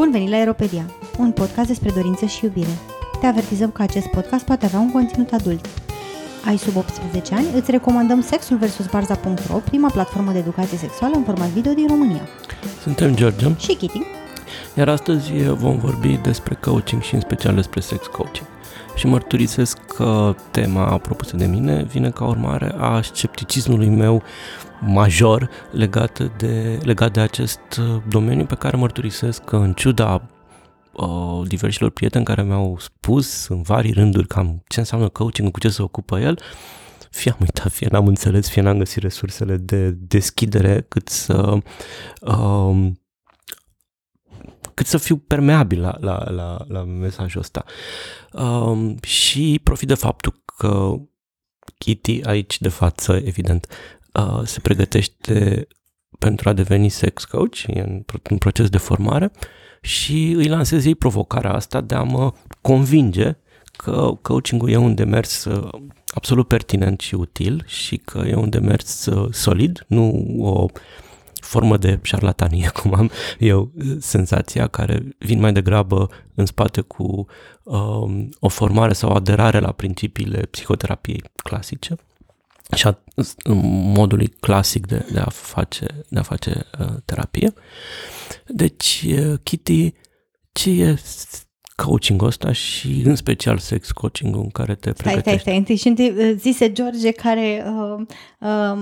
Bun venit la Aeropedia, un podcast despre dorință și iubire. Te avertizăm că acest podcast poate avea un conținut adult. Ai sub 18 ani, îți recomandăm sexulvsbarza.ro, prima platformă de educație sexuală în format video din România. Suntem George și Kitty. Iar astăzi vom vorbi despre coaching și în special despre sex coaching. Și mărturisesc că tema propusă de mine vine ca urmare a scepticismului meu major legat de acest domeniu, pe care mărturisesc că, în ciuda diversilor prieteni care mi-au spus în vari rânduri cam ce înseamnă coaching, cu ce se ocupă el, fie am uitat, fie n-am înțeles, fie n-am găsit resursele de deschidere cât să fiu permeabil la mesajul ăsta. Și profit de faptul că Kitty aici de față, evident, se pregătește pentru a deveni sex coach, e un proces de formare, și îi lansez ei provocarea asta de a mă convinge că coaching-ul e un demers absolut pertinent și util și că e un demers solid, nu o formă de șarlatanie, cum am eu senzația, care vin mai degrabă în spate cu o formare sau aderare la principiile psihoterapiei clasice și a modului clasic de a face terapie. Deci, Kitty, ce e coaching-ul ăsta și în special sex coaching-ul în care te pregătești? Întâi zise George, care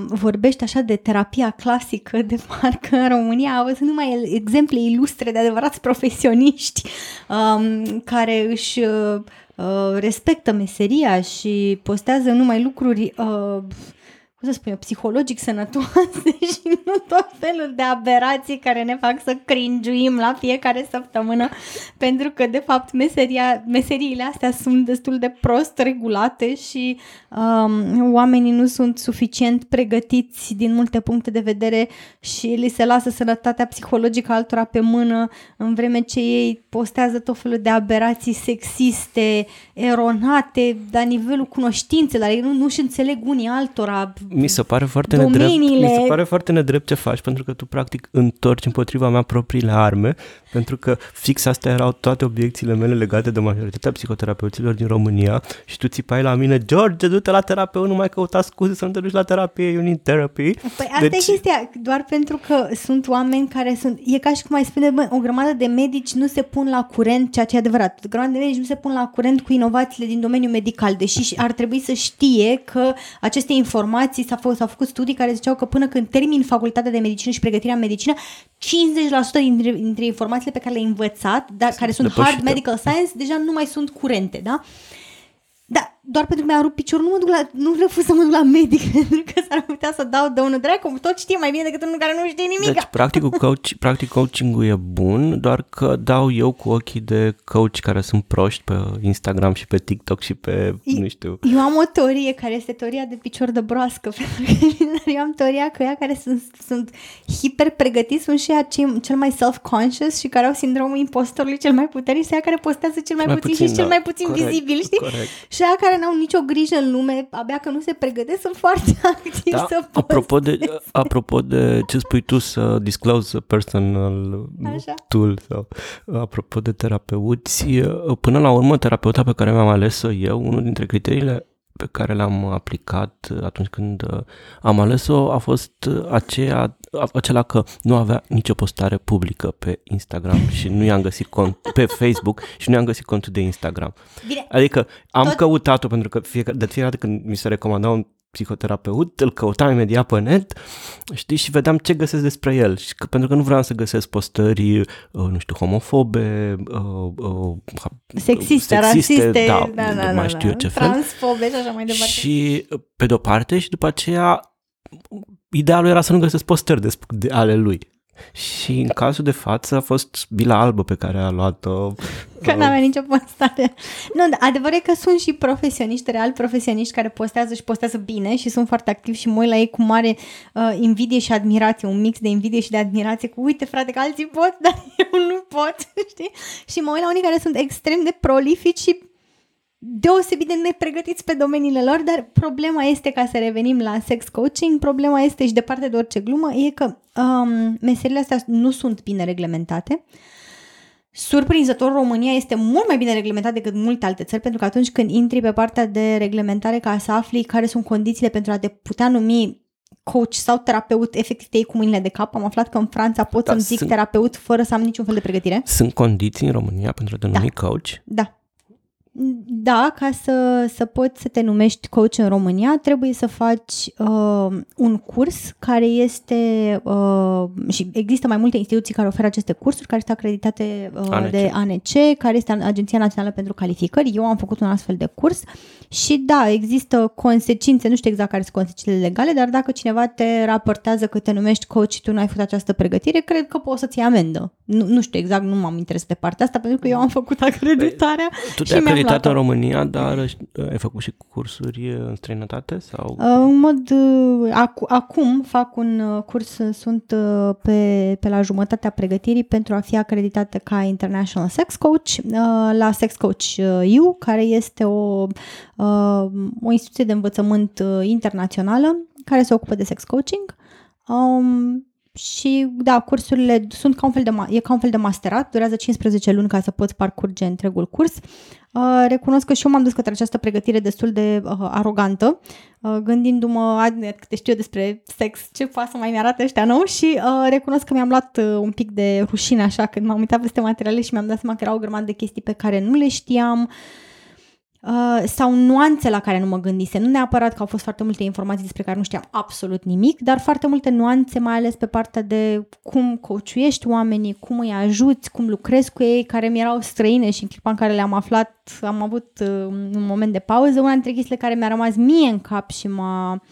vorbește așa de terapia clasică, de parcă în România au văzut numai exemple ilustre de adevărați profesioniști care își respectă meseria și postează numai lucruri cum să spun eu, psihologic sănătoase și nu tot felul de aberații care ne fac să cringiuim la fiecare săptămână, pentru că de fapt meseriile astea sunt destul de prost regulate și oamenii nu sunt suficient pregătiți din multe puncte de vedere și li se lasă sănătatea psihologică altora pe mână, în vreme ce ei postează tot felul de aberații sexiste, eronate, la nivelul cunoștințelor, nu-și înțeleg unii altora. Mi se pare foarte nedrept ce faci, pentru că tu practic întorci împotriva mea propriile arme, pentru că fix astea erau toate obiecțiile mele legate de majoritatea psihoterapeuților din România și tu țipai la mine: George, du-te la terapeut, nu mai căuta scuze să nu te duci la terapie, you need therapy. Păi asta e chestia, doar pentru că sunt oameni care sunt, e ca și cum ai spune, o grămadă de medici nu se pun la curent, ceea ce e adevărat, o grămadă de medici nu se pun la curent cu inovațiile din domeniul medical, deși ar trebui să știe că aceste informații s-au făcut studii care ziceau că până când termin facultatea de medicină și pregătirea în medicină, 50% dintre informațiile pe care le-ai învățat, dar care sunt hard medical science, deja nu mai sunt curente, da? Da, doar pentru că mi-a rupt piciorul, nu refuz să mă duc la medic, pentru că s-ar putea să dau de unul dracu, tot știe mai bine decât unul care nu știe nimic. Deci, practic coaching-ul e bun, doar că dau eu cu ochii de coach care sunt proști pe Instagram și pe TikTok și pe, nu știu. Eu am o teorie care este teoria de picior de broască, pentru că eu am teoria că ea care sunt hiper pregătiți sunt și ea cel mai self-conscious și care au sindromul impostorului cel mai puternic și ea care postează cel mai puțin și cel mai puțin vizibil, știi? Corect. Și aia care n-au nicio grijă în lume, abia că nu se pregătesc, sunt foarte activi, da, să posteze. Apropo de ce spui tu, să disclose personal tool, sau apropo de terapeuți, până la urmă terapeuta pe care mi-am ales-o eu, unul dintre criteriile pe care le-am aplicat atunci când am ales-o a fost acela că nu avea nicio postare publică pe Instagram și nu i-am găsit cont pe Facebook și nu i-am găsit contul de Instagram. Bine. Adică am căutat-o, pentru că de fiecare dată când mi se recomanda un psihoterapeut, îl căutam imediat pe net, știi, și vedeam ce găsesc despre el, și că, pentru că nu vreau să găsesc postări, nu știu, homofobe, sexiste, rasiste, transfobe și așa mai departe. Și pe de-o parte, și după aceea idealul era să nu găsesc postări de ale lui. Și în cazul de față a fost Bila Albă pe care a luat-o. Că n-avea nicio postare. Nu, adevărul e că sunt și profesioniști, real profesioniști, care postează și postează bine și sunt foarte activi și mă uit la ei cu mare invidie și admirație, un mix de invidie și de admirație, cu uite frate că alții pot, dar eu nu pot, știi? Și mă uit la unii care sunt extrem de prolifici și deosebit de nepregătiți pe domeniile lor, dar problema este, ca să revenim la sex coaching, problema este, și departe de orice glumă, e că meserile astea nu sunt bine reglementate Surprinzător, România este mult mai bine reglementat decât multe alte țări, pentru că atunci când intri pe partea de reglementare ca să afli care sunt condițiile pentru a te putea numi coach sau terapeut, efectiv te iei cu mâinile de cap. Am aflat că în Franța pot să-mi zic terapeut fără să am niciun fel de pregătire. Sunt condiții în România pentru a te numi coach? Da, ca să poți să te numești coach în România, trebuie să faci un curs care este, și există mai multe instituții care oferă aceste cursuri, care sunt acreditate de ANC, care este Agenția Națională pentru Calificări. Eu am făcut un astfel de curs și da, există consecințe, nu știu exact care sunt consecințele legale, dar dacă cineva te raportează că te numești coach și tu nu ai făcut această pregătire, cred că poți să-ți iei amendă. Nu știu exact, nu m-am interesat de partea asta, pentru că eu am făcut acreditarea. Tu în România, dar ai făcut și cursuri în străinătate? Sau? Acum fac un curs, sunt pe la jumătatea pregătirii pentru a fi acreditată ca International Sex Coach la Sex Coach U, care este o instituție de învățământ internațională care se ocupă de sex coaching. Și da, cursurile sunt ca un fel de masterat, durează 15 luni ca să poți parcurge întregul curs. Recunosc că și eu m-am dus către această pregătire destul de arogantă, gândindu-mă câte știu eu despre sex, ce poate să mai mi-arată ăștia nou, și recunosc că mi-am luat un pic de rușine așa când m-am uitat peste materiale și mi-am dat seama că erau o grămadă de chestii pe care nu le știam, sau nuanțe la care nu mă gândisem. Nu neapărat că au fost foarte multe informații despre care nu știam absolut nimic, dar foarte multe nuanțe, mai ales pe partea de cum coachuiești oamenii, cum îi ajuți, cum lucrezi cu ei, care mi erau străine, și în clipa în care le-am aflat am avut un moment de pauză. Una dintre chestiile care mi-a rămas mie în cap și m-a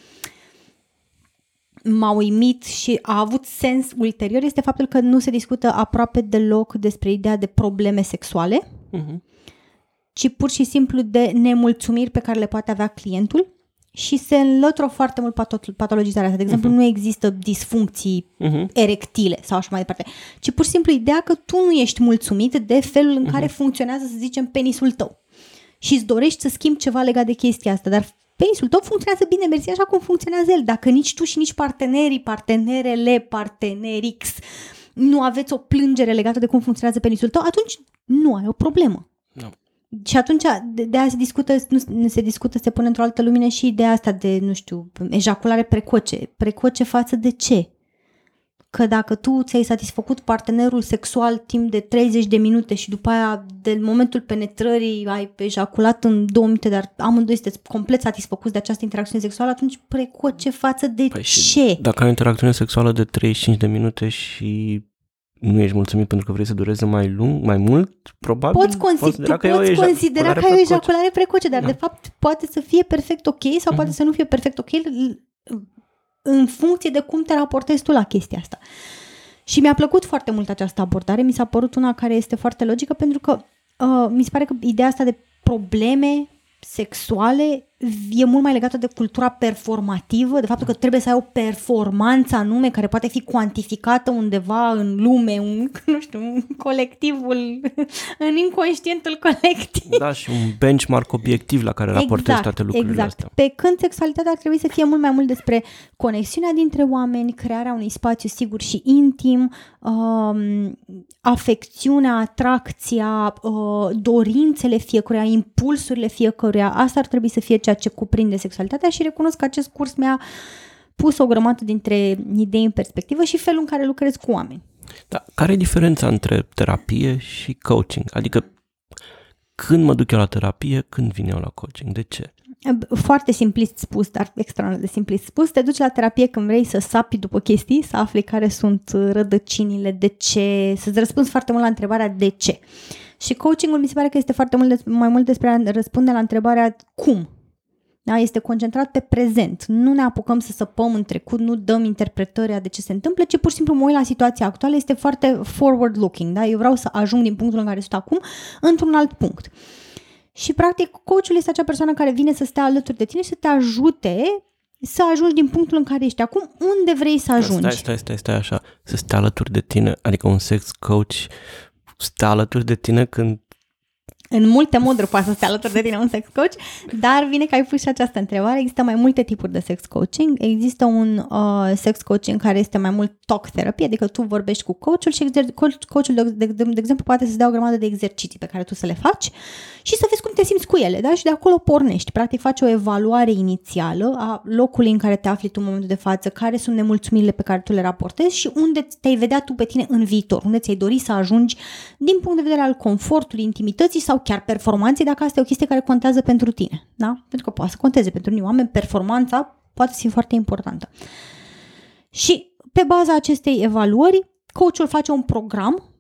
uimit și a avut sens ulterior este faptul că nu se discută aproape deloc despre ideea de probleme sexuale, ci pur și simplu de nemulțumiri pe care le poate avea clientul, și se înlătură foarte mult patologizarea asta. De exemplu, nu există disfuncții erectile sau așa mai departe, ci pur și simplu ideea că tu nu ești mulțumit de felul în care funcționează, să zicem, penisul tău și îți dorești să schimbi ceva legat de chestia asta, dar penisul tău funcționează bine, mersi, așa cum funcționează el. Dacă nici tu și nici partenerix nu aveți o plângere legată de cum funcționează penisul tău, atunci nu ai o problemă. No. Și atunci de aia se discută, nu se discută, se pune într-o altă lumină și ideea asta de, nu știu, ejaculare precoce. Precoce față de ce? Că dacă tu ți-ai satisfăcut partenerul sexual timp de 30 de minute și după aia, de momentul penetrării, ai ejaculat în 2 minute, dar amândoi sunteți complet satisfăcuți de această interacțiune sexuală, atunci precoce față de ce? Dacă ai o interacțiune sexuală de 35 de minute și nu ești mulțumit pentru că vrei să dureze mai lung, mai mult, probabil poți considera că e o ejaculare precoce, dar de fapt poate să fie perfect ok sau poate să nu fie perfect ok, în funcție de cum te raportezi tu la chestia asta. Și mi-a plăcut foarte mult această abordare, mi s-a părut una care este foarte logică, pentru că mi se pare că ideea asta de probleme sexuale e mult mai legată de cultura performativă, de faptul că trebuie să ai o performanță anume care poate fi cuantificată undeva în lume, în inconștientul colectiv. Da, și un benchmark obiectiv la care raportezi toate lucrurile astea. Pe când sexualitatea ar trebui să fie mult mai mult despre conexiunea dintre oameni, crearea unui spațiu sigur și intim, afecțiunea, atracția, dorințele fiecăruia, impulsurile fiecăruia. Asta ar trebui să fie ceea ce cuprinde sexualitatea, și recunosc că acest curs mi-a pus o grămadă dintre idei în perspectivă și felul în care lucrez cu oameni. Da, care e diferența între terapie și coaching? Adică când mă duc eu la terapie, când vin eu la coaching? De ce? Foarte simplist spus, dar extraordinar de simplist spus, te duci la terapie când vrei să sapi după chestii, să afli care sunt rădăcinile, de ce, să-ți răspunzi foarte mult la întrebarea de ce. Și coachingul mi se pare că este foarte mult, mai mult despre a răspunde la întrebarea cum. Da, este concentrat pe prezent. Nu ne apucăm să săpăm în trecut, nu dăm interpretări de ce se întâmplă, ci pur și simplu mă uit la situația actuală. Este foarte forward-looking. Da? Eu vreau să ajung din punctul în care sunt acum într-un alt punct. Și practic coachul este acea persoană care vine să stea alături de tine și să te ajute să ajungi din punctul în care ești acum unde vrei să ajungi. Stai așa. Să stea alături de tine, adică un sex coach stă alături de tine când în multe moduri poate să stea alături de tine un sex coach, dar vine că ai pus și această întrebare. Există mai multe tipuri de sex coaching. Există un sex coaching care este mai mult talk therapy, adică tu vorbești cu coachul și coachul, de exemplu, poate să-ți dea o grămadă de exerciții pe care tu să le faci și să vezi cum te simți cu ele, da? Și de acolo pornești. Practic faci o evaluare inițială a locului în care te afli tu în momentul de față, care sunt nemulțumirile pe care tu le raportezi și unde te-ai vedea tu pe tine în viitor, unde ți-ai dori să ajungi din punct de vedere al confortului, intimității sau chiar performanței, dacă asta e o chestie care contează pentru tine, da? Pentru că poate să conteze pentru unii oameni, performanța poate să fie foarte importantă. Și pe baza acestei evaluări, coachul face un program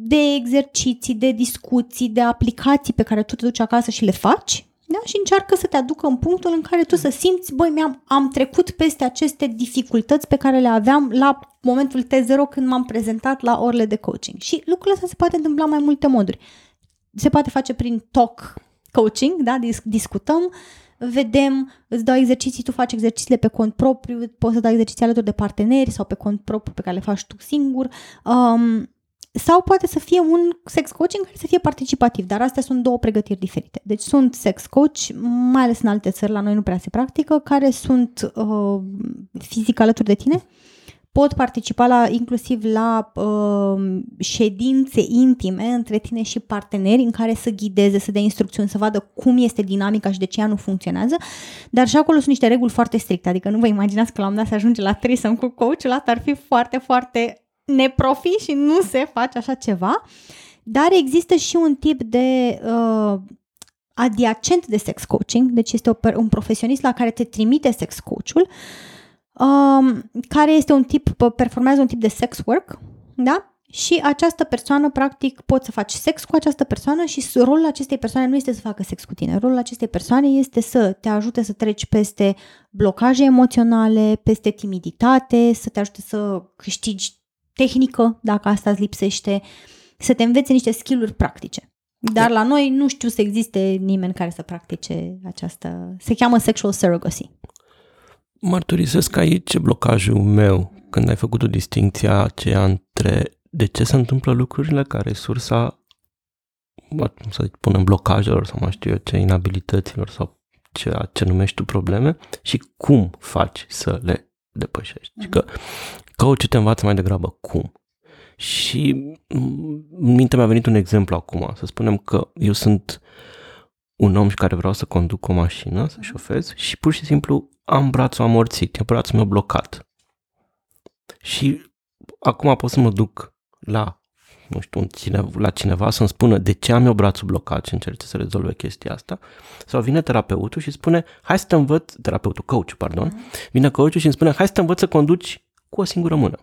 de exerciții, de discuții, de aplicații pe care tu te duci acasă și le faci, da? Și încearcă să te aducă în punctul în care tu să simți, băi, am trecut peste aceste dificultăți pe care le aveam la momentul T0 când m-am prezentat la orele de coaching. Și lucrul ăsta se poate întâmpla mai multe moduri. Se poate face prin talk coaching, da? Discutăm, vedem, îți dau exerciții, tu faci exercițiile pe cont propriu, poți să dai exerciții alături de parteneri sau pe cont propriu pe care le faci tu singur, sau poate să fie un sex coaching care să fie participativ, dar astea sunt două pregătiri diferite. Deci sunt sex coach, mai ales în alte țări, la noi nu prea se practică, care sunt fizic alături de tine. Pot participa inclusiv la ședințe intime între tine și parteneri în care să ghideze, să dea instrucțiuni, să vadă cum este dinamica și de ce ea nu funcționează, dar și acolo sunt niște reguli foarte stricte, adică nu vă imaginați că la un moment dat se ajunge la threesome cu coachul ăla, ar fi foarte, foarte neprofi și nu se face așa ceva, dar există și un tip de... adiacent de sex coaching, deci este un profesionist la care te trimite sex coachul, care este performează un tip de sex work, da? Și această persoană, practic, poți să faci sex cu această persoană și rolul acestei persoane nu este să facă sex cu tine. Rolul acestei persoane este să te ajute să treci peste blocaje emoționale, peste timiditate, să te ajute să câștigi tehnică, dacă asta îți lipsește, să te învețe niște skill-uri practice. Dar la noi nu știu să existe nimeni care să practice această... Se cheamă sexual surrogacy. Mărturisesc aici blocajul meu când ai făcut o distincția aceea între de ce se întâmplă lucrurile, care e sursa, cum să punem, blocajelor sau mai știu eu ce, inabilităților sau ceea ce numești tu probleme și cum faci să le depășești. Mm-hmm. Că coachul te învață mai degrabă cum. Și în minte mi-a venit un exemplu acum, să spunem că eu sunt un om care vreau să conduc o mașină, să șofez și pur și simplu am brațul amorțit, e brațul meu blocat. Și acum pot să mă duc la, nu știu, la cineva să-mi spună de ce am eu brațul blocat și încerce să rezolve chestia asta. Sau vine terapeutul și spune, hai să te învăț, terapeutul, coach, pardon, vine coachul și îmi spune, hai să te învăț să conduci cu o singură mână.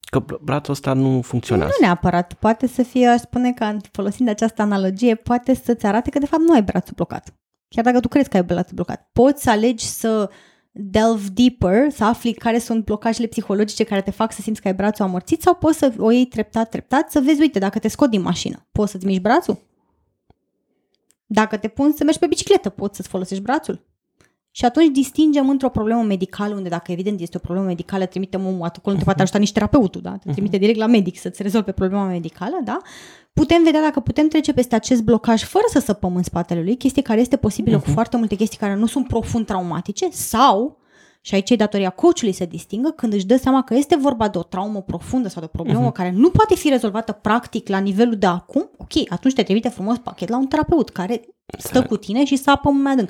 Că brațul ăsta nu funcționează. Nu neapărat. Poate să fie, aș spune că folosind această analogie, poate să-ți arate că de fapt nu ai brațul blocat. Chiar dacă tu crezi că ai brațul blocat. Poți să alegi să delve deeper, să afli care sunt blocajele psihologice care te fac să simți că ai brațul amorțit sau poți să o iei treptat, să vezi, uite, dacă te scot din mașină, poți să-ți miști brațul? Dacă te pun să mergi pe bicicletă, poți să-ți folosești brațul? Și atunci distingem într-o problemă medicală, unde dacă evident este o problemă medicală, trimitem omul, acolo nu te poate ajuta nici terapeutul, da? Te trimite direct la medic să-ți rezolve problema medicală, da? Putem vedea dacă putem trece peste acest blocaj fără să săpăm în spatele lui, chestie care este posibilă cu foarte multe chestii care nu sunt profund traumatice sau, și aici e datoria coachului să distingă, când își dă seama că este vorba de o traumă profundă sau de o problemă care nu poate fi rezolvată practic la nivelul de acum, ok, atunci te trimite frumos pachet la un terapeut care stă cu tine și sapă mai adânc.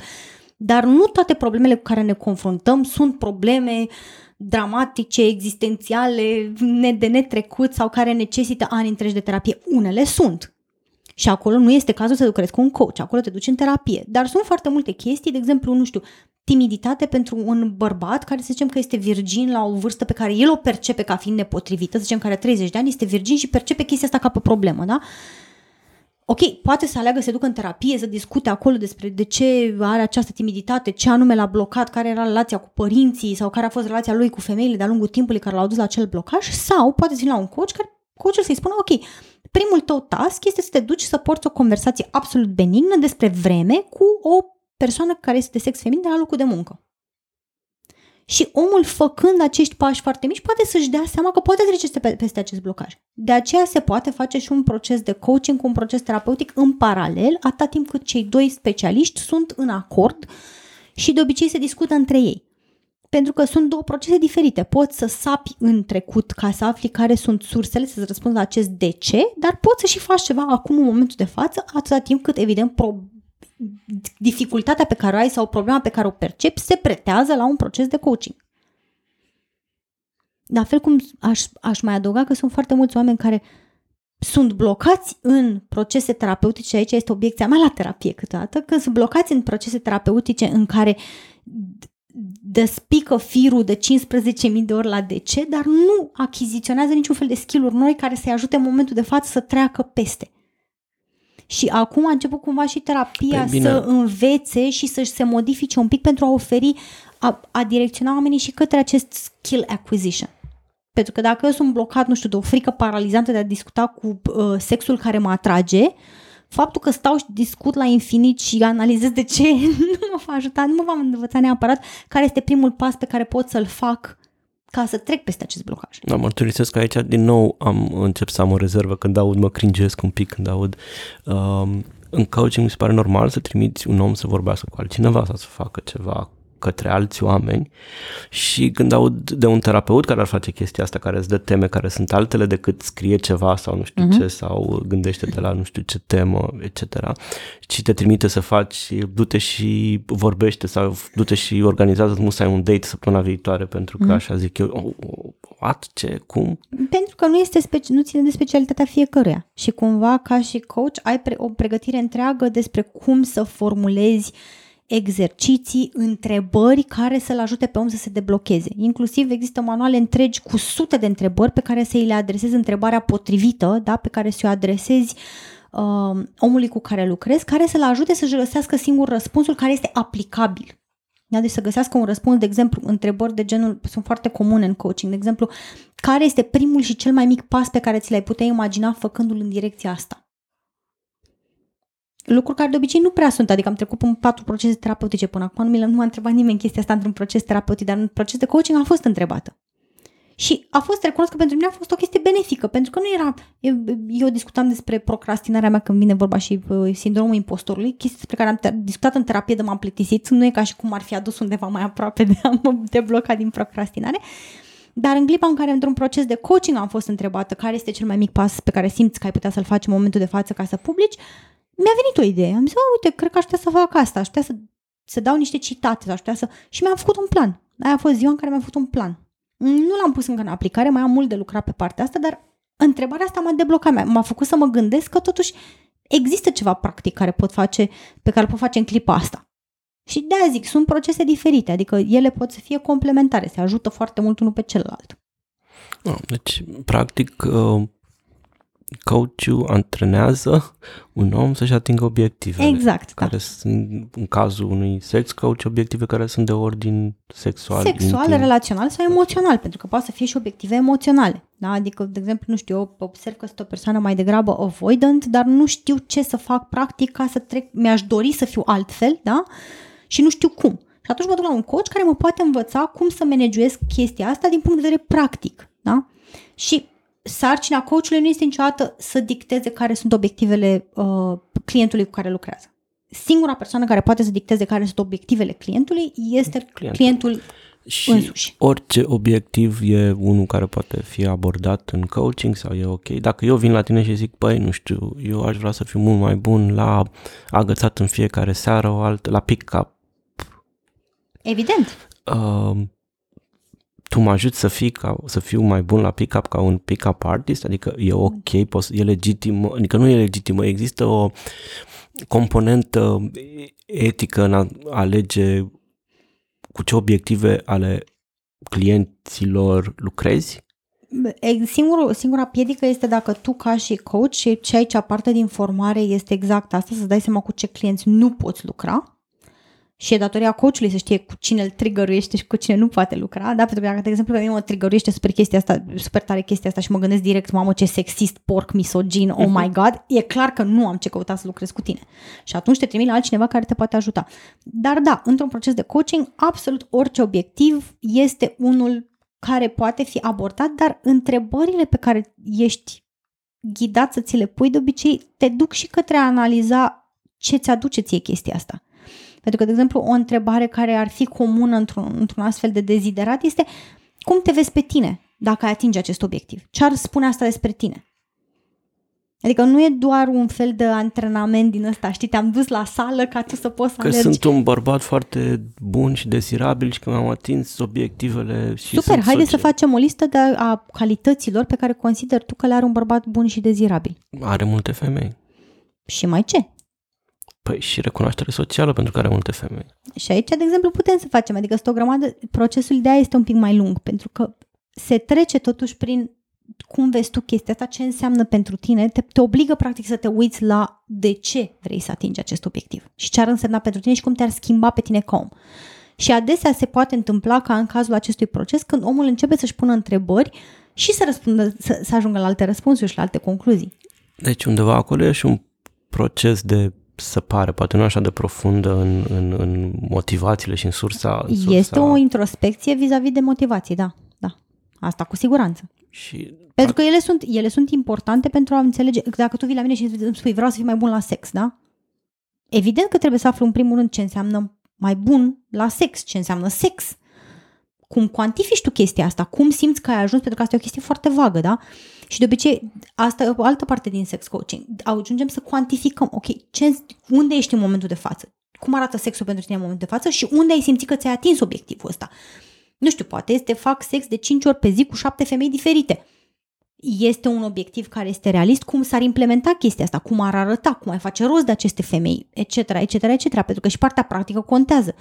Dar nu toate problemele cu care ne confruntăm sunt probleme dramatice, existențiale, de netrecut sau care necesită ani întregi de terapie. Unele sunt. Și acolo nu este cazul să lucrezi cu un coach, acolo te duci în terapie. Dar sunt foarte multe chestii, de exemplu, nu știu, timiditate pentru un bărbat care să zicem că este virgin la o vârstă pe care el o percepe ca fiind nepotrivită, să zicem că are 30 de ani, este virgin și percepe chestia asta ca pe problemă, da? Ok, poate să aleagă să se ducă în terapie, să discute acolo despre de ce are această timiditate, ce anume l-a blocat, care era relația cu părinții sau care a fost relația lui cu femeile de-a lungul timpului care l-au dus la acel blocaj sau poate să vină la un coach care coachul să-i spună, ok, primul tău task este să te duci să porți o conversație absolut benignă despre vreme cu o persoană care este de sex feminin de la locul de muncă. Și omul, făcând acești pași foarte mici, poate să-și dea seama că poate trece peste acest blocaj. De aceea se poate face și un proces de coaching cu un proces terapeutic în paralel, atât timp cât cei doi specialiști sunt în acord și de obicei se discută între ei. Pentru că sunt două procese diferite. Poți să sapi în trecut ca să afli care sunt sursele, să-ți răspunzi la acest de ce, dar poți să și faci ceva acum, în momentul de față, atâta timp cât, evident, dificultatea pe care o ai sau problema pe care o percepi se pretează la un proces de coaching. La fel cum aș mai adăuga că sunt foarte mulți oameni care sunt blocați în procese terapeutice, aici este obiecția mea la terapie câteodată, că sunt blocați în procese terapeutice în care despică firul de 15.000 de ori la de ce, dar nu achiziționează niciun fel de skill-uri noi care să-i ajute în momentul de față să treacă peste. Și acum a început cumva și terapia să învețe și să se modifice un pic pentru a oferi, a direcționa oamenii și către acest skill acquisition. Pentru că dacă eu sunt blocat, nu știu, de o frică paralizantă de a discuta cu sexul care mă atrage, faptul că stau și discut la infinit și analizez de ce nu mă va ajuta, nu mă va învăța neapărat care este primul pas pe care pot să-l fac ca să trec peste acest blocaj. Da, mărturisesc că aici din nou încep să am o rezervă când aud, mă cringesc un pic când aud. În coaching mi se pare normal să trimiți un om să vorbească cu altcineva sau să facă ceva către alți oameni și când aud de un terapeut care ar face chestia asta, care îți dă teme care sunt altele decât scrie ceva sau nu știu ce sau gândește-te la nu știu ce temă, etc. și te trimite să faci, du-te și vorbește sau du-te și organizează, nu să ai un date săptămâna viitoare pentru că așa zic eu, what, ce, cum? Pentru că nu ține de specialitatea fiecăruia și cumva ca și coach ai o pregătire întreagă despre cum să formulezi exerciții, întrebări care să-l ajute pe om să se deblocheze. Inclusiv există manuale întregi cu sute de întrebări pe care să-i le adresezi întrebarea potrivită, da? Pe care să-i adresezi omului cu care lucrezi, care să-l ajute să-și găsească singur răspunsul care este aplicabil. Da? Deci să găsească un răspuns, de exemplu, întrebări de genul, sunt foarte comune în coaching, de exemplu, care este primul și cel mai mic pas pe care ți l-ai putea imagina făcându-l în direcția asta? Lucruri care de obicei nu prea sunt, adică am trecut prin 4 procese terapeutice până acum, nu m-a întrebat nimeni chestia asta într-un proces terapeutic, dar în proces de coaching am fost întrebată. Și a fost, recunosc că pentru mine a fost o chestie benefică, pentru că nu era, eu discutam despre procrastinarea mea când vine vorba și sindromul impostorului, chestii despre care am discutat în terapie de m-am plictisit, nu e ca și cum ar fi adus undeva mai aproape de a mă debloca din procrastinare. Dar în clipa în care într-un proces de coaching am fost întrebată care este cel mai mic pas pe care simți că ai putea să-l faci în momentul de față ca să publici, mi-a venit o idee, am zis, uite, cred că aș putea să fac asta, aș putea să dau niște citate, aș putea să... Și mi-am făcut un plan. Aia a fost ziua în care mi-am făcut un plan. Nu l-am pus încă în aplicare, mai am mult de lucrat pe partea asta, dar întrebarea asta m-a deblocat, m-a făcut să mă gândesc că totuși există ceva practic pe care îl pot face în clipa asta. Și de-aia zic, sunt procese diferite, adică ele pot să fie complementare, se ajută foarte mult unul pe celălalt. Deci, practic... Coach-ul antrenează un om să-și atingă obiectivele. Exact, care sunt, în cazul unui sex coach, obiective care sunt de ordin sexual. Sexual, intim, relațional sau emoțional, pentru că poate să fie și obiective emoționale. Da? Adică, de exemplu, nu știu, eu observ că sunt o persoană mai degrabă avoidant, dar nu știu ce să fac practic ca să trec, mi-aș dori să fiu altfel, da? Și nu știu cum. Și atunci mă duc la un coach care mă poate învăța cum să manageesc chestia asta din punct de vedere practic. Da? Și sarcina coachului nu este niciodată să dicteze care sunt obiectivele clientului cu care lucrează. Singura persoană care poate să dicteze care sunt obiectivele clientului este clientul însuși. Și orice obiectiv e unul care poate fi abordat în coaching sau e ok. Dacă eu vin la tine și zic, păi, nu știu, eu aș vrea să fiu mult mai bun la agățat în fiecare seară, la pick-up. Evident. Tu mă ajuți să fiu mai bun la pick-up ca un pick-up artist? Adică e ok, e legitimă, adică nu e legitimă, există o componentă etică în a alege cu ce obiective ale clienților lucrezi? Singura piedică este dacă tu ca și coach și ce aici aparte din formare este exact asta, să-ți dai seama cu ce clienți nu poți lucra și e datoria coachului să știe cu cine îl trigăruiește și cu cine nu poate lucra, da? Pentru că, de exemplu, pe mine mă trigăruiește super tare chestia asta și mă gândesc direct, mamă, ce sexist, porc, misogin, oh my god, e clar că nu am ce căuta să lucrez cu tine. Și atunci te trimit la altcineva care te poate ajuta. Dar da, într-un proces de coaching, absolut orice obiectiv este unul care poate fi abordat, dar întrebările pe care ești ghidat să ți le pui de obicei te duc și către a analiza ce ți aduce ție chestia asta. Pentru că, de exemplu, o întrebare care ar fi comună într-un astfel de deziderat este: cum te vezi pe tine dacă ai atinge acest obiectiv? Ce ar spune asta despre tine? Adică nu e doar un fel de antrenament din ăsta, știi, te-am dus la sală ca tu să poți să alergi. Că sunt un bărbat foarte bun și desirabil și că mi-am atins obiectivele. Și super, haide să facem o listă a calităților pe care consider tu că le are un bărbat bun și dezirabil. Are multe femei. Și mai ce? Păi și recunoaștere socială pentru că are multe femei. Și aici, de exemplu, putem să facem, adică sunt o grămadă, procesul de aia este un pic mai lung, pentru că se trece totuși prin cum vezi tu chestia asta, ce înseamnă pentru tine, te obligă practic să te uiți la de ce vrei să atingi acest obiectiv și ce ar însemna pentru tine și cum te-ar schimba pe tine ca om. Și adesea se poate întâmpla ca în cazul acestui proces, când omul începe să-și pună întrebări și să răspundă, să ajungă la alte răspunsuri și la alte concluzii. Deci undeva acolo e și un proces de săpare, poate nu așa de profundă în motivațiile și în sursa... Este o introspecție vis-a-vis de motivații, da. Asta cu siguranță. Și pentru că ele sunt importante pentru a înțelege. Dacă tu vii la mine și îmi spui vreau să fiu mai bun la sex, da? Evident că trebuie să aflu în primul rând ce înseamnă mai bun la sex, ce înseamnă sex. Cum cuantifici tu chestia asta? Cum simți că ai ajuns? Pentru că asta e o chestie foarte vagă, da? Și de obicei, asta e o altă parte din sex coaching. Ajungem să cuantificăm, ok, unde ești în momentul de față? Cum arată sexul pentru tine în momentul de față? Și unde ai simțit că ți-ai atins obiectivul ăsta? Nu știu, poate este fac sex de 5 ori pe zi cu 7 femei diferite. Este un obiectiv care este realist? Cum s-ar implementa chestia asta? Cum ar arăta? Cum ai face rost de aceste femei? Etc., etc., etc., pentru că și partea practică contează.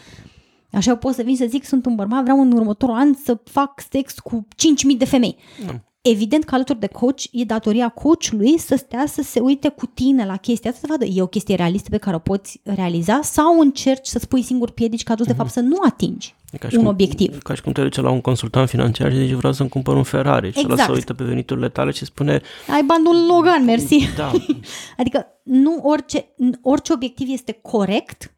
Așa eu pot să vin să zic, sunt un bărbat, vreau în următorul an să fac sex cu 5.000 de femei. Mm. Evident că alături de coach e datoria coachului să stea să se uite cu tine la chestia asta, să vadă, e o chestie realistă pe care o poți realiza sau încerci să-ți pui singur piedici ca tu de fapt să nu atingi un obiectiv. Ca și cum te duce la un consultant financiar și zici vreau să-mi cumpăr un Ferrari și ăla se uită pe veniturile tale și spune ai bani un Logan, mersi. Da. Adică nu orice obiectiv este corect,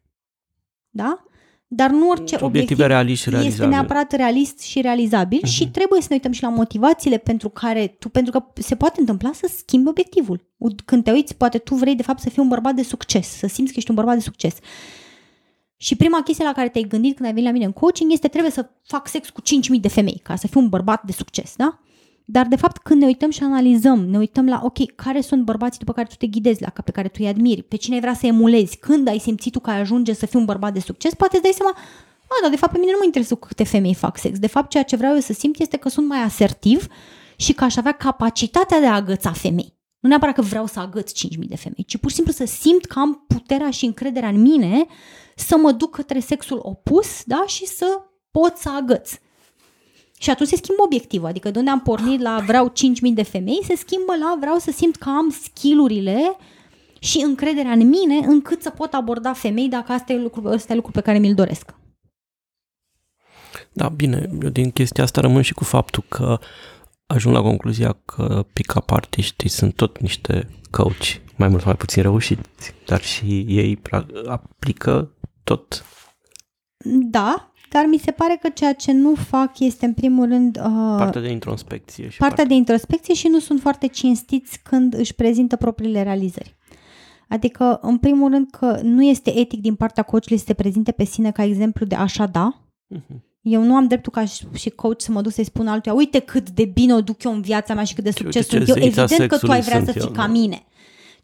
da? Dar nu orice obiectiv este neapărat realist și realizabil și trebuie să ne uităm și la motivațiile pentru care tu, pentru că se poate întâmpla să schimbi obiectivul. Când te uiți, poate tu vrei de fapt să fii un bărbat de succes, să simți că ești un bărbat de succes. Și prima chestie la care te-ai gândit când ai venit la mine în coaching este trebuie să fac sex cu 5.000 de femei ca să fiu un bărbat de succes, da? Dar de fapt când ne uităm și analizăm, ne uităm la ok, care sunt bărbații după care tu te ghidezi, la pe care tu îi admiri, pe cine ai vrea să emulezi, când ai simțit tu că ajunge să fii un bărbat de succes, poate îți dai seama, dar de fapt pe mine nu mă interesează câte femei fac sex, de fapt ceea ce vreau eu să simt este că sunt mai asertiv și că aș avea capacitatea de a agăța femei. Nu neapărat că vreau să agăț 5.000 de femei, ci pur și simplu să simt că am puterea și încrederea în mine să mă duc către sexul opus, da, și să pot să agăț. Și atunci se schimbă obiectivul, adică de unde am pornit la vreau 5.000 de femei, se schimbă la vreau să simt că am skill-urile și încrederea în mine încât să pot aborda femei dacă asta e lucru pe care mi-l doresc. Da, bine, eu din chestia asta rămân și cu faptul că ajung la concluzia că pick-up artiștii sunt tot niște coachi, mai mult sau mai puțin reușiți, dar și ei aplică tot. Da. Dar mi se pare că ceea ce nu fac este în primul rând partea de introspecție și nu sunt foarte cinstiți când își prezintă propriile realizări. Adică în primul rând că nu este etic din partea coachului să te prezinte pe sine ca exemplu de așa, da? Eu nu am dreptul ca și coach să mă duc să-i spun altuia, uite cât de bine o duc eu în viața mea și cât de succes sunt eu, evident că tu ai vrea să fii ca mine.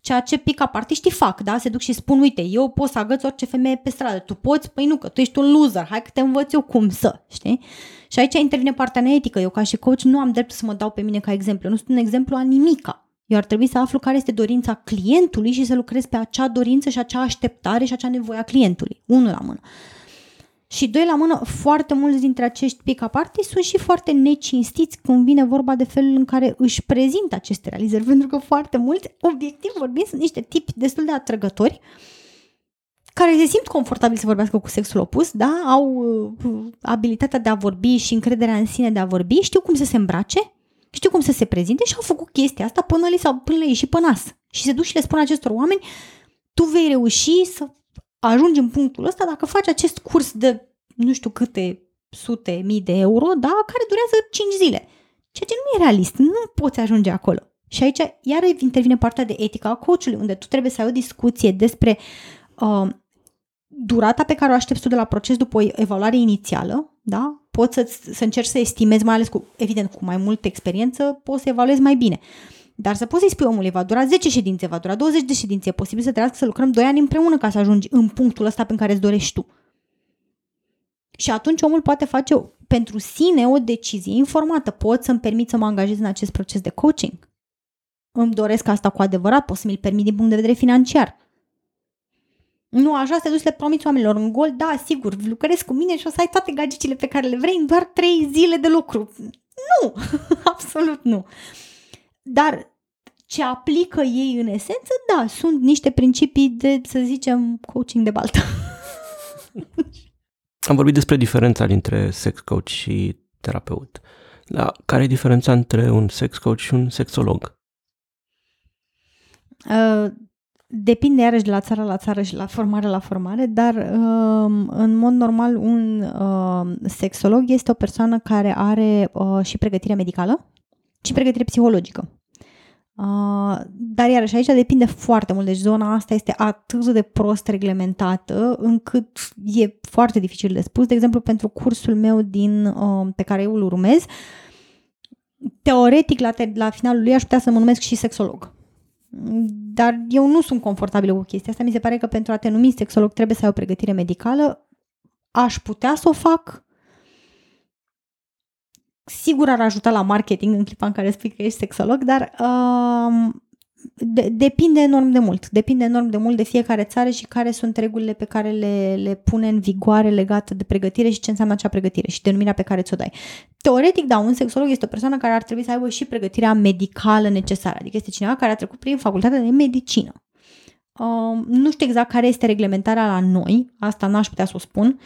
Ceea ce pick-up artiștii fac, da? Se duc și spun, uite, eu pot să agăț orice femeie pe stradă, tu poți? Păi nu, că tu ești un loser, hai că te învăț eu cum să, știi? Și aici intervine partea neetică, eu ca și coach nu am dreptul să mă dau pe mine ca exemplu, eu nu sunt un exemplu a nimica. Eu ar trebui să aflu care este dorința clientului și să lucrez pe acea dorință și acea așteptare și acea nevoie a clientului, unul la mână. Și doi la mână, foarte mulți dintre acești pick-up artiști sunt și foarte necinstiți când vine vorba de felul în care își prezintă aceste realizări, pentru că foarte mulți, obiectiv vorbind, sunt niște tipi destul de atrăgători care se simt confortabil să vorbească cu sexul opus, da? Au abilitatea de a vorbi și încrederea în sine de a vorbi, știu cum să se îmbrace, știu cum să se prezinte și au făcut chestia asta până le ieși pe nas. Și se duc și le spun acestor oameni, tu vei reuși să ajungi în punctul ăsta dacă faci acest curs de nu știu câte sute mii de euro, da? Care durează 5 zile. Ceea ce nu e realist, nu poți ajunge acolo. Și aici iar intervine partea de etică a coachului, unde tu trebuie să ai o discuție despre durata pe care o aștepți tu de la proces după o evaluare inițială, da? Poți să încerci să estimezi, mai ales cu, evident, cu mai multă experiență, poți să evaluezi mai bine. Dar să poți să-i spui omului, va dura 10 ședințe, va dura 20 de ședințe, e posibil să trebuiască să lucrăm 2 ani împreună ca să ajungi în punctul ăsta pe care îți dorești tu. Și atunci omul poate face pentru sine o decizie informată. Pot să-mi permit să mă angajez în acest proces de coaching? Îmi doresc asta cu adevărat? Pot să mi-l permit din punct de vedere financiar? Nu, așa să te duci, le promiți oamenilor în gol, da, sigur, lucrezi cu mine și o să ai toate gadgetile pe care le vrei în doar 3 zile de lucru. Nu, absolut nu. Dar ce aplică ei în esență, da, sunt niște principii de, să zicem, coaching de baltă. Am vorbit despre diferența dintre sex coach și terapeut. Dar care e diferența între un sex coach și un sexolog? Depinde iarăși de la țară la țară și la formare, dar în mod normal un sexolog este o persoană care are și pregătire medicală și pregătire psihologică. Dar iarăși aici depinde foarte mult, deci zona asta este atât de prost reglementată încât e foarte dificil de spus. De exemplu, pentru cursul meu pe care eu îl urmez, teoretic la finalul lui aș putea să mă numesc și sexolog. Dar eu nu sunt confortabilă cu chestia asta, mi se pare că pentru a te numi sexolog trebuie să ai o pregătire medicală, aș putea să o fac, sigur ar ajuta la marketing în clipa în care spui că ești sexolog, dar depinde enorm de mult de fiecare țară și care sunt regulile pe care le pune în vigoare legată de pregătire și ce înseamnă acea pregătire și denumirea pe care ți-o dai. Teoretic, da, un sexolog este o persoană care ar trebui să aibă și pregătirea medicală necesară, adică este cineva care a trecut prin facultatea de medicină. Nu știu exact care este reglementarea la noi, asta n-aș putea să o spun,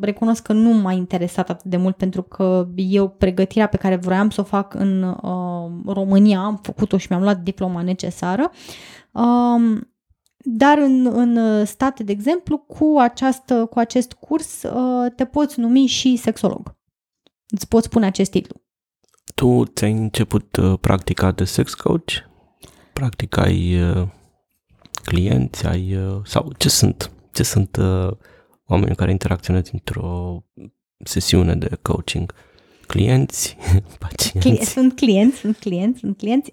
recunosc că nu m-a interesat atât de mult pentru că eu pregătirea pe care vroiam să o fac în România am făcut-o și mi-am luat diploma necesară, dar în state, de exemplu, cu acest curs te poți numi și sexolog, îți poți pune acest titlu. Tu ți-ai început practica de sex coach? Practicai... clienți ai, sau ce sunt oamenii care interacționează într-o sesiune de coaching? Clienți, pacienți? Sunt clienți.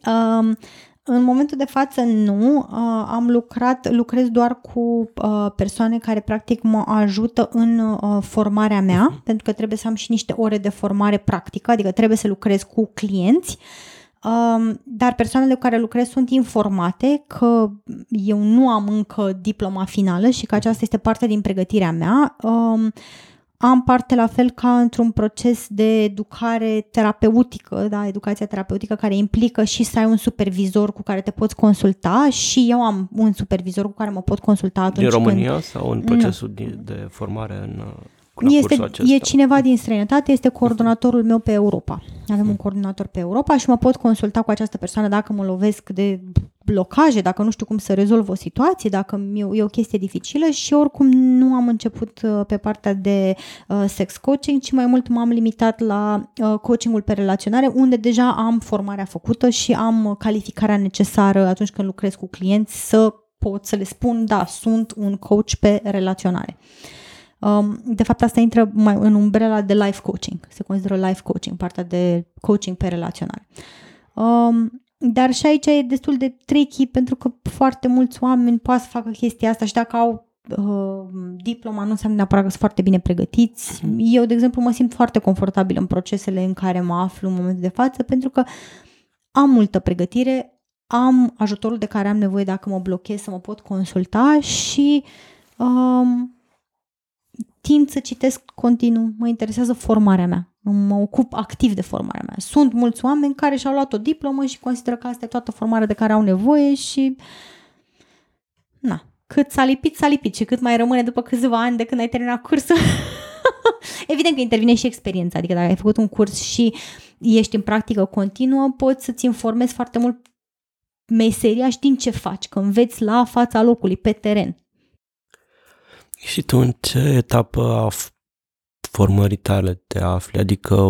În momentul de față nu, am lucrez doar cu persoane care practic mă ajută în formarea mea, pentru că trebuie să am și niște ore de formare practică, adică trebuie să lucrez cu clienți. Dar persoanele cu care lucrez sunt informate că eu nu am încă diploma finală și că aceasta este parte din pregătirea mea. Am parte la fel ca într-un proces de educare terapeutică, da, educația terapeutică care implică și să ai un supervizor cu care te poți consulta și eu am un supervizor cu care mă pot consulta atunci când... Din România sau în procesul de formare în... E cineva din străinătate, este coordonatorul meu pe Europa. Avem un coordonator pe Europa și mă pot consulta cu această persoană dacă mă lovesc de blocaje, dacă nu știu cum să rezolv o situație, dacă e o chestie dificilă și oricum nu am început pe partea de sex coaching, ci mai mult m-am limitat la coachingul pe relaționare, unde deja am formarea făcută și am calificarea necesară atunci când lucrez cu clienți să pot să le spun, da, sunt un coach pe relaționare. De fapt, asta intră mai în umbrela de life coaching, se consideră life coaching, partea de coaching pe relaționare. Dar și aici e destul de tricky pentru că foarte mulți oameni poate să facă chestia asta și dacă au diploma nu înseamnă neapărat că sunt foarte bine pregătiți. Eu, de exemplu, mă simt foarte confortabil în procesele în care mă aflu în momentul de față pentru că am multă pregătire, am ajutorul de care am nevoie dacă mă blochez să mă pot consulta și... timp să citesc continuu, mă interesează formarea mea, mă ocup activ de formarea mea. Sunt mulți oameni care și-au luat o diplomă și consideră că asta e toată formarea de care au nevoie și... Na, cât s-a lipit, s-a lipit și cât mai rămâne după câțiva ani de când ai terminat cursul. Evident că intervine și experiența, adică dacă ai făcut un curs și ești în practică continuă, poți să-ți informezi foarte mult meseria, știind ce faci, că înveți la fața locului, pe teren. Și tu în ce etapă a formării tale te afli? Adică,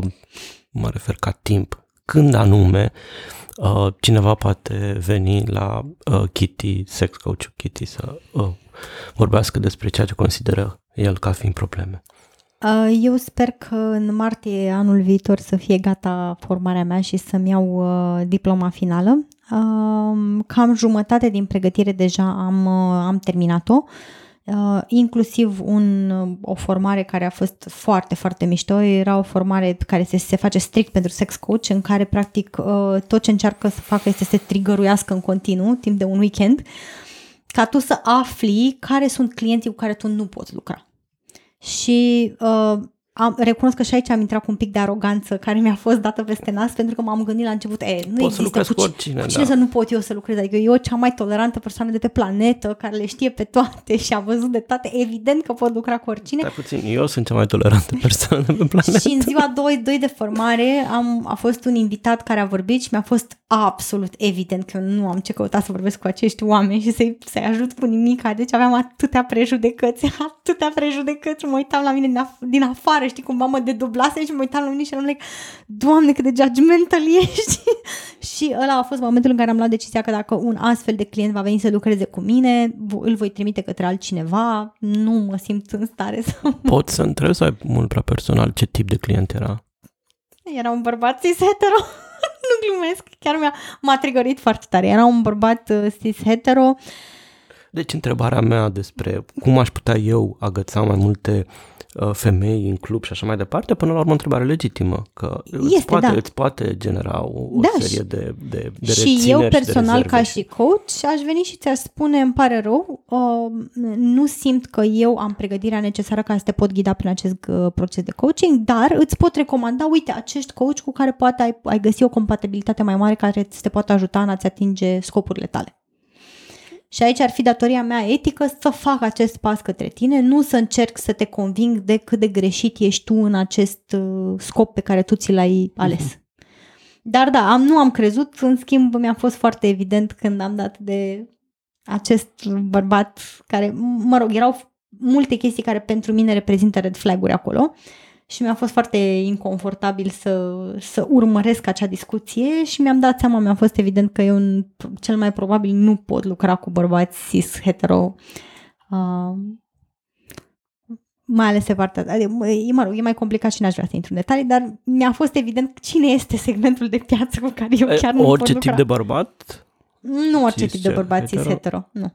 mă refer ca timp, când anume cineva poate veni la Kitty, Sex Coach Kitty, să vorbească despre ceea ce consideră el ca fiind probleme? Eu sper că în martie anul viitor să fie gata formarea mea și să-mi iau diploma finală. Cam jumătate din pregătire deja am terminat-o, inclusiv o formare care a fost foarte, foarte mișto. Era o formare care se face strict pentru sex coach, în care practic tot ce încearcă să facă este să se trigăruiască în continuu, timp de un weekend, ca tu să afli care sunt clienții cu care tu nu poți lucra. Și recunosc că și aici am intrat cu un pic de aroganță care mi-a fost dată peste nas, pentru că m-am gândit la început, nu există cu cine să nu pot eu să lucrez, adică eu, cea mai tolerantă persoană de pe planetă, care le știe pe toate și a văzut de toate, evident că pot lucra cu oricine. Stai puțin, eu sunt cea mai tolerantă persoană de pe planetă. Și în ziua 2 de formare a fost un invitat care a vorbit și mi-a fost absolut evident că eu nu am ce căuta să vorbesc cu acești oameni și să-i ajut cu nimic. Deci aveam atâtea prejudecăți, mă uitam la mine din afară, știi, cumva mă dedublase și mă uitam la mine și am like, Doamne, cât de judgmental ești! Și ăla a fost momentul în care am luat decizia că dacă un astfel de client va veni să lucreze cu mine, îl voi trimite către altcineva, nu mă simt în stare să... Pot să întreb sau ai mult prea personal ce tip de client era? Era un bărbat cis-hetero. Nu glumesc, chiar m-a trigărit foarte tare. Era un bărbat cis-hetero. Deci întrebarea mea despre cum aș putea eu agăța mai multe femei în club și așa mai departe, până la urmă întrebare legitimă, că îți poate genera o serie de rețineri. Și eu personal, ca și coach, aș veni și ți-aș spune, îmi pare rău, nu simt că eu am pregătirea necesară ca să te pot ghida prin acest proces de coaching, dar îți pot recomanda, uite, acești coach cu care poate ai găsi o compatibilitate mai mare care te poate ajuta în a-ți atinge scopurile tale. Și aici ar fi datoria mea etică să fac acest pas către tine, nu să încerc să te conving de cât de greșit ești tu în acest scop pe care tu ți l-ai ales. Dar da, nu am crezut, în schimb mi-a fost foarte evident când am dat de acest bărbat care, mă rog, erau multe chestii care pentru mine reprezintă red flag-uri acolo și mi-a fost foarte inconfortabil să urmăresc acea discuție și mi-am dat seama, mi-a fost evident că eu cel mai probabil nu pot lucra cu bărbați cis-hetero, mai ales pe partea, mă rog, e mai complicat și n-aș vrea să intru în detalii, dar mi-a fost evident cine este segmentul de piață cu care eu chiar nu pot lucra. Orice tip de bărbat? Nu orice tip de bărbat cis-hetero, nu.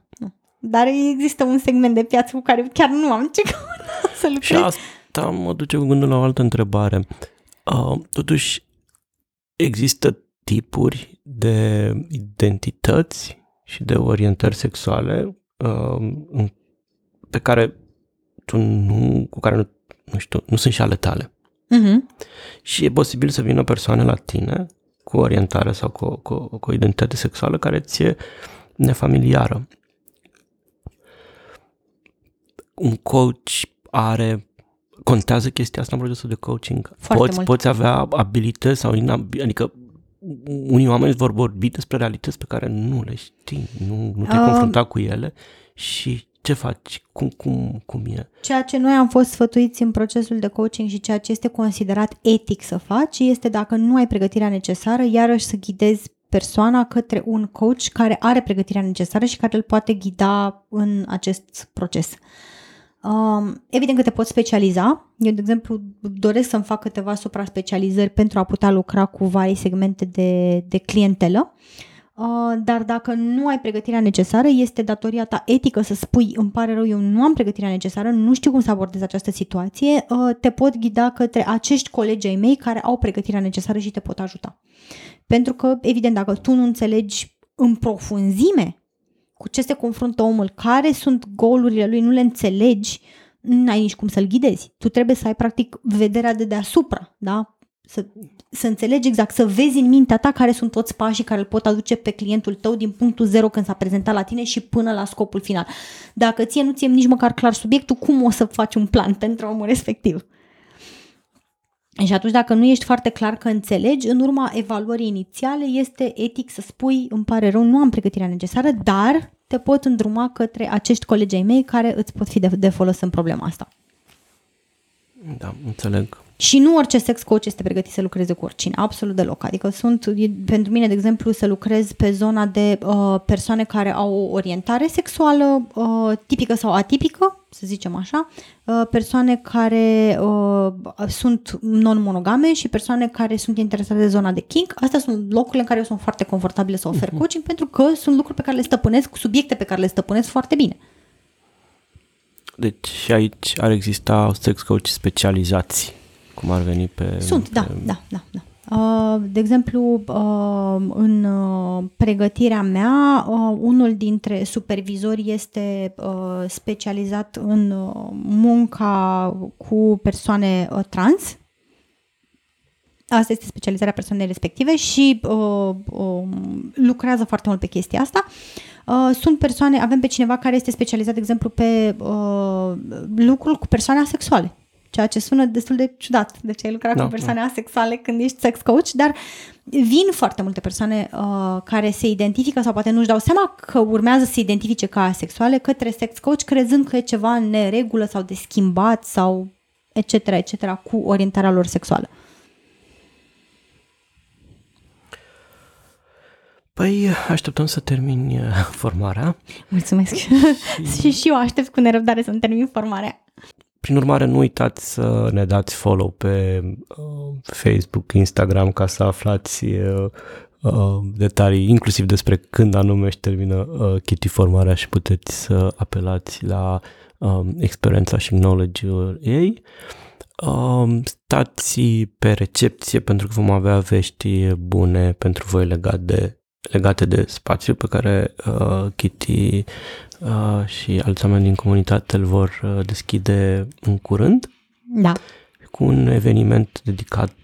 Dar există un segment de piață cu care chiar nu am ce căuta să lucrez. Da, mă duce cu gândul la o altă întrebare. Totuși, există tipuri de identități și de orientări sexuale pe care tu nu, cu care nu știu, nu sunt și ale tale. Uh-huh. Și e posibil să vină persoane la tine cu orientare sau cu o identitate sexuală care ți-e nefamiliară. Un coach contează chestia asta în procesul de coaching? Poți avea abilități sau adică unii oameni vor vorbi despre realități pe care nu le știi, nu te-ai confruntat cu ele și ce faci? Cum e? Ceea ce noi am fost sfătuiți în procesul de coaching și ceea ce este considerat etic să faci este, dacă nu ai pregătirea necesară, iarăși să ghidezi persoana către un coach care are pregătirea necesară și care îl poate ghida în acest proces. Evident că te poți specializa. Eu, de exemplu, doresc să-mi fac câteva supra-specializări pentru a putea lucra cu varii segmente de clientelă, dar dacă nu ai pregătirea necesară, este datoria ta etică să spui, îmi pare rău, eu nu am pregătirea necesară, nu știu cum să abordez această situație, te pot ghida către acești colegi ai mei care au pregătirea necesară și te pot ajuta. Pentru că, evident, dacă tu nu înțelegi în profunzime cu ce se confruntă omul, care sunt golurile lui, nu le înțelegi, n-ai nici cum să-l ghidezi. Tu trebuie să ai, practic, vederea de deasupra, da? să înțelegi exact, să vezi în mintea ta care sunt toți pașii care îl pot aduce pe clientul tău din punctul zero când s-a prezentat la tine și până la scopul final. Dacă ție nu ți-e nici măcar clar subiectul, cum o să faci un plan pentru omul respectiv? Și atunci, dacă nu ești foarte clar că înțelegi, în urma evaluării inițiale este etic să spui: îmi pare rău, nu am pregătirea necesară, dar te pot îndruma către acești colegi ai mei care îți pot fi de folos în problema asta. Da, înțeleg. Și nu orice sex coach este pregătit să lucreze cu oricine, absolut deloc. Adică pentru mine, de exemplu, să lucrez pe zona de persoane care au o orientare sexuală tipică sau atipică, să zicem așa, persoane care sunt non-monogame și persoane care sunt interesate de zona de kink. Astea sunt locurile în care eu sunt foarte confortabilă să ofer coaching, pentru că sunt lucruri pe care le stăpânesc, subiecte pe care le stăpânesc foarte bine. Deci și aici ar exista sex coach specializați. Cum ar veni pe... Sunt, pe... da. De exemplu, în pregătirea mea, unul dintre supervizori este specializat în munca cu persoane trans. Asta este specializarea persoanei respective și lucrează foarte mult pe chestia asta. Avem pe cineva care este specializat, de exemplu, pe lucrul cu persoane asexuale. Ceea ce sună destul de ciudat, de ce ai lucrat cu persoane asexuale când ești sex coach, dar vin foarte multe persoane care se identifică sau poate nu-și dau seama că urmează să se identifice ca asexuale către sex coach, crezând că e ceva în neregulă sau de schimbat sau etc., etc., cu orientarea lor sexuală. Păi, așteptăm să termini formarea. Mulțumesc! Și eu aștept cu nerăbdare să-mi termin formarea. Prin urmare, nu uitați să ne dați follow pe Facebook, Instagram, ca să aflați detalii, inclusiv despre când anume își termină Kitty formarea și puteți să apelați la experiența și knowledge-ul ei. Stați pe recepție pentru că vom avea vești bune pentru voi legate de spațiu pe care Kitty și alți oameni din comunitate îl vor deschide în curând. Da. Cu un eveniment dedicat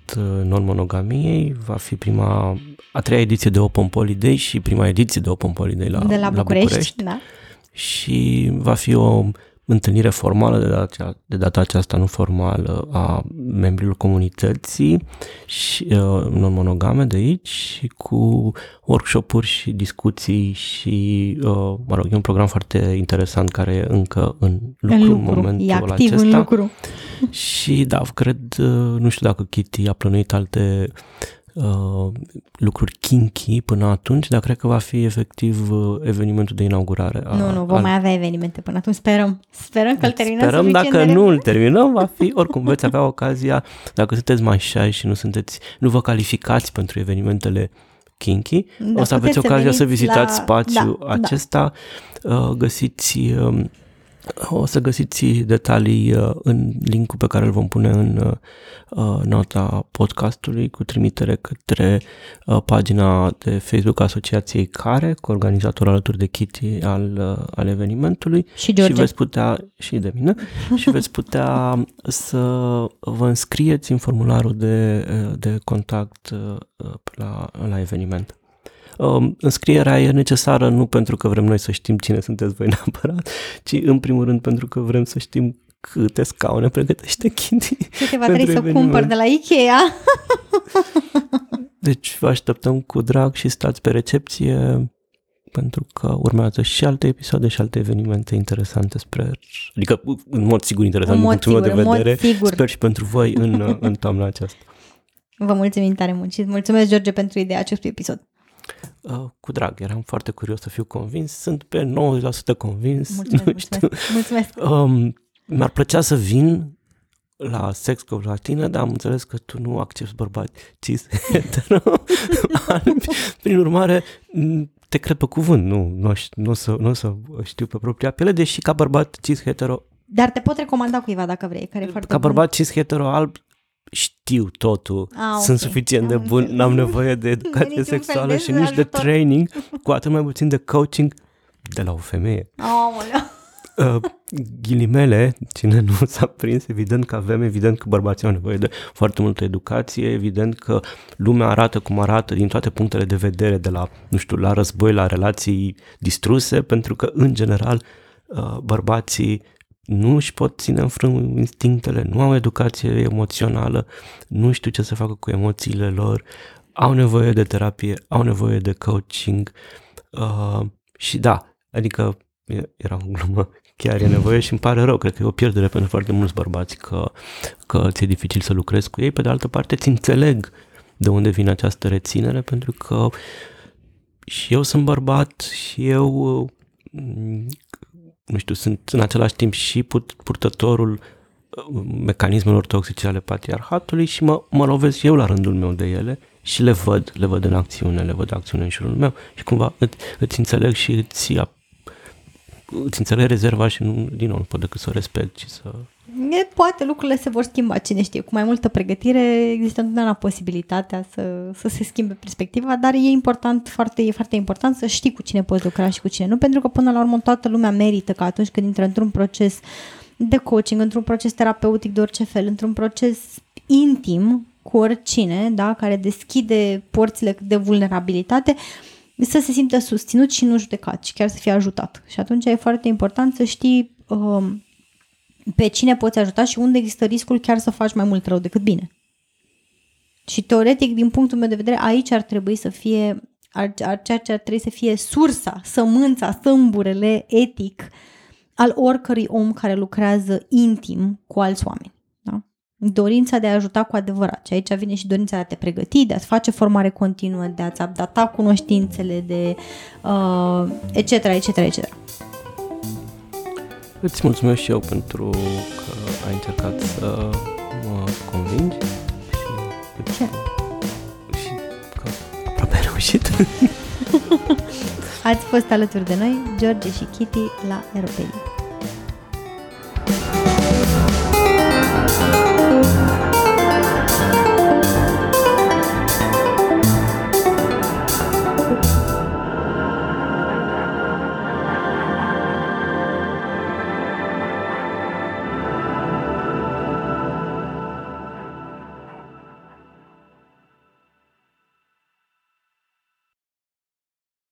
non-monogamiei. Va fi a treia ediție de Open Polyday și prima ediție de Open Polyday la București. Da. Și va fi o întâlnire formală de data aceasta, nu formală, a membrilor comunității și non-monogame de aici, și cu workshop-uri și discuții și, e un program foarte interesant care e încă în lucru în momentul acesta. E activ acesta. În lucru. Și da, cred, nu știu dacă Kitty a plănuit alte lucruri kinky până atunci, dar cred că va fi efectiv evenimentul de inaugurare. Vom mai avea evenimente până atunci, sperăm. Sperăm că îl terminăm. Sperăm, dacă nu îl terminăm, va fi, oricum veți avea ocazia, dacă sunteți mai shy și nu vă calificați pentru evenimentele kinky, da, o să aveți ocazia să vizitați spațiul acesta. Da. O să găsiți detalii în link-ul pe care îl vom pune în nota podcastului, cu trimitere către pagina de Facebook Asociației Care, cu organizatorul alături de Kitty al evenimentului, și veți putea, și de mine, și veți putea să vă înscrieți în formularul de contact la eveniment. Înscrierea e necesară nu pentru că vrem noi să știm cine sunteți voi neapărat, ci în primul rând pentru că vrem să știm câte scaune pregătește Kitty. Câte va trebui să cumpăr de la Ikea. Deci vă așteptăm cu drag și stați pe recepție, pentru că urmează și alte episoade și alte evenimente interesante, adică în mod sigur interesant, din punctul meu de vedere, sper și pentru voi în toamna aceasta. Vă mulțumim tare mult și mulțumesc, George, pentru ideea acestui episod. Cu drag, eram foarte curios să fiu convins. Sunt pe 90% convins. Mulțumesc. Mi-ar plăcea să vin la Sex Coach la tine, dar am înțeles că tu nu accepti bărbați cis hetero. Prin urmare, te cred pe cuvânt, nu o să știu pe propria piele, deși ca bărbat cis hetero. Dar te pot recomanda cuiva dacă vrei, care e foarte bărbat cis hetero alb. Știu totul, sunt suficient de bun, n-am nevoie de educație sexuală și nici de training, cu atât mai puțin de coaching de la o femeie. Ghilimele, cine nu s-a prins, evident că avem, evident că bărbații au nevoie de foarte multă educație, evident că lumea arată cum arată din toate punctele de vedere, de la, nu știu, la război, la relații distruse, pentru că, în general, bărbații nu își pot ține în frâu instinctele, nu au educație emoțională, nu știu ce să facă cu emoțiile lor, au nevoie de terapie, au nevoie de coaching și da, adică era o glumă, chiar e nevoie și îmi pare rău, cred că e o pierdere pentru foarte mulți bărbați că ți-e dificil să lucrezi cu ei, pe de altă parte ți înțeleg de unde vine această reținere, pentru că și eu sunt bărbat și eu, nu știu, sunt în același timp și purtătorul mecanismelor toxice ale patriarhatului și mă lovesc eu la rândul meu de ele și le văd în acțiune, le văd acțiune în jurul meu și cumva îți înțeleg și îți înțeleg rezerva și nu, din nou, nu pot decât să o respect și să... Poate lucrurile se vor schimba, cine știe, cu mai multă pregătire există întotdeauna posibilitatea să se schimbe perspectiva, dar e important, e foarte important să știi cu cine poți lucra și cu cine nu, pentru că până la urmă toată lumea merită că atunci când intră într-un proces de coaching, într-un proces terapeutic de orice fel, într-un proces intim cu oricine, da, care deschide porțile de vulnerabilitate, să se simtă susținut și nu judecat și chiar să fie ajutat. Și atunci e foarte important să știi pe cine poți ajuta și unde există riscul chiar să faci mai mult rău decât bine. Și teoretic, din punctul meu de vedere, aici ar trebui să fie ceea ce ar trebui să fie sursa, sămânța, sâmburele etic al oricărui om care lucrează intim cu alți oameni. Da? Dorința de a ajuta cu adevărat. Și aici vine și dorința de a te pregăti, de a-ți face formare continuă, de a-ți updata cunoștințele, de etc., etc., etc. Îți mulțumesc și eu pentru că ai încercat să mă convingi și că aproape ai reușit. Ați fost alături de noi, George și Kitty, la Aeropedia.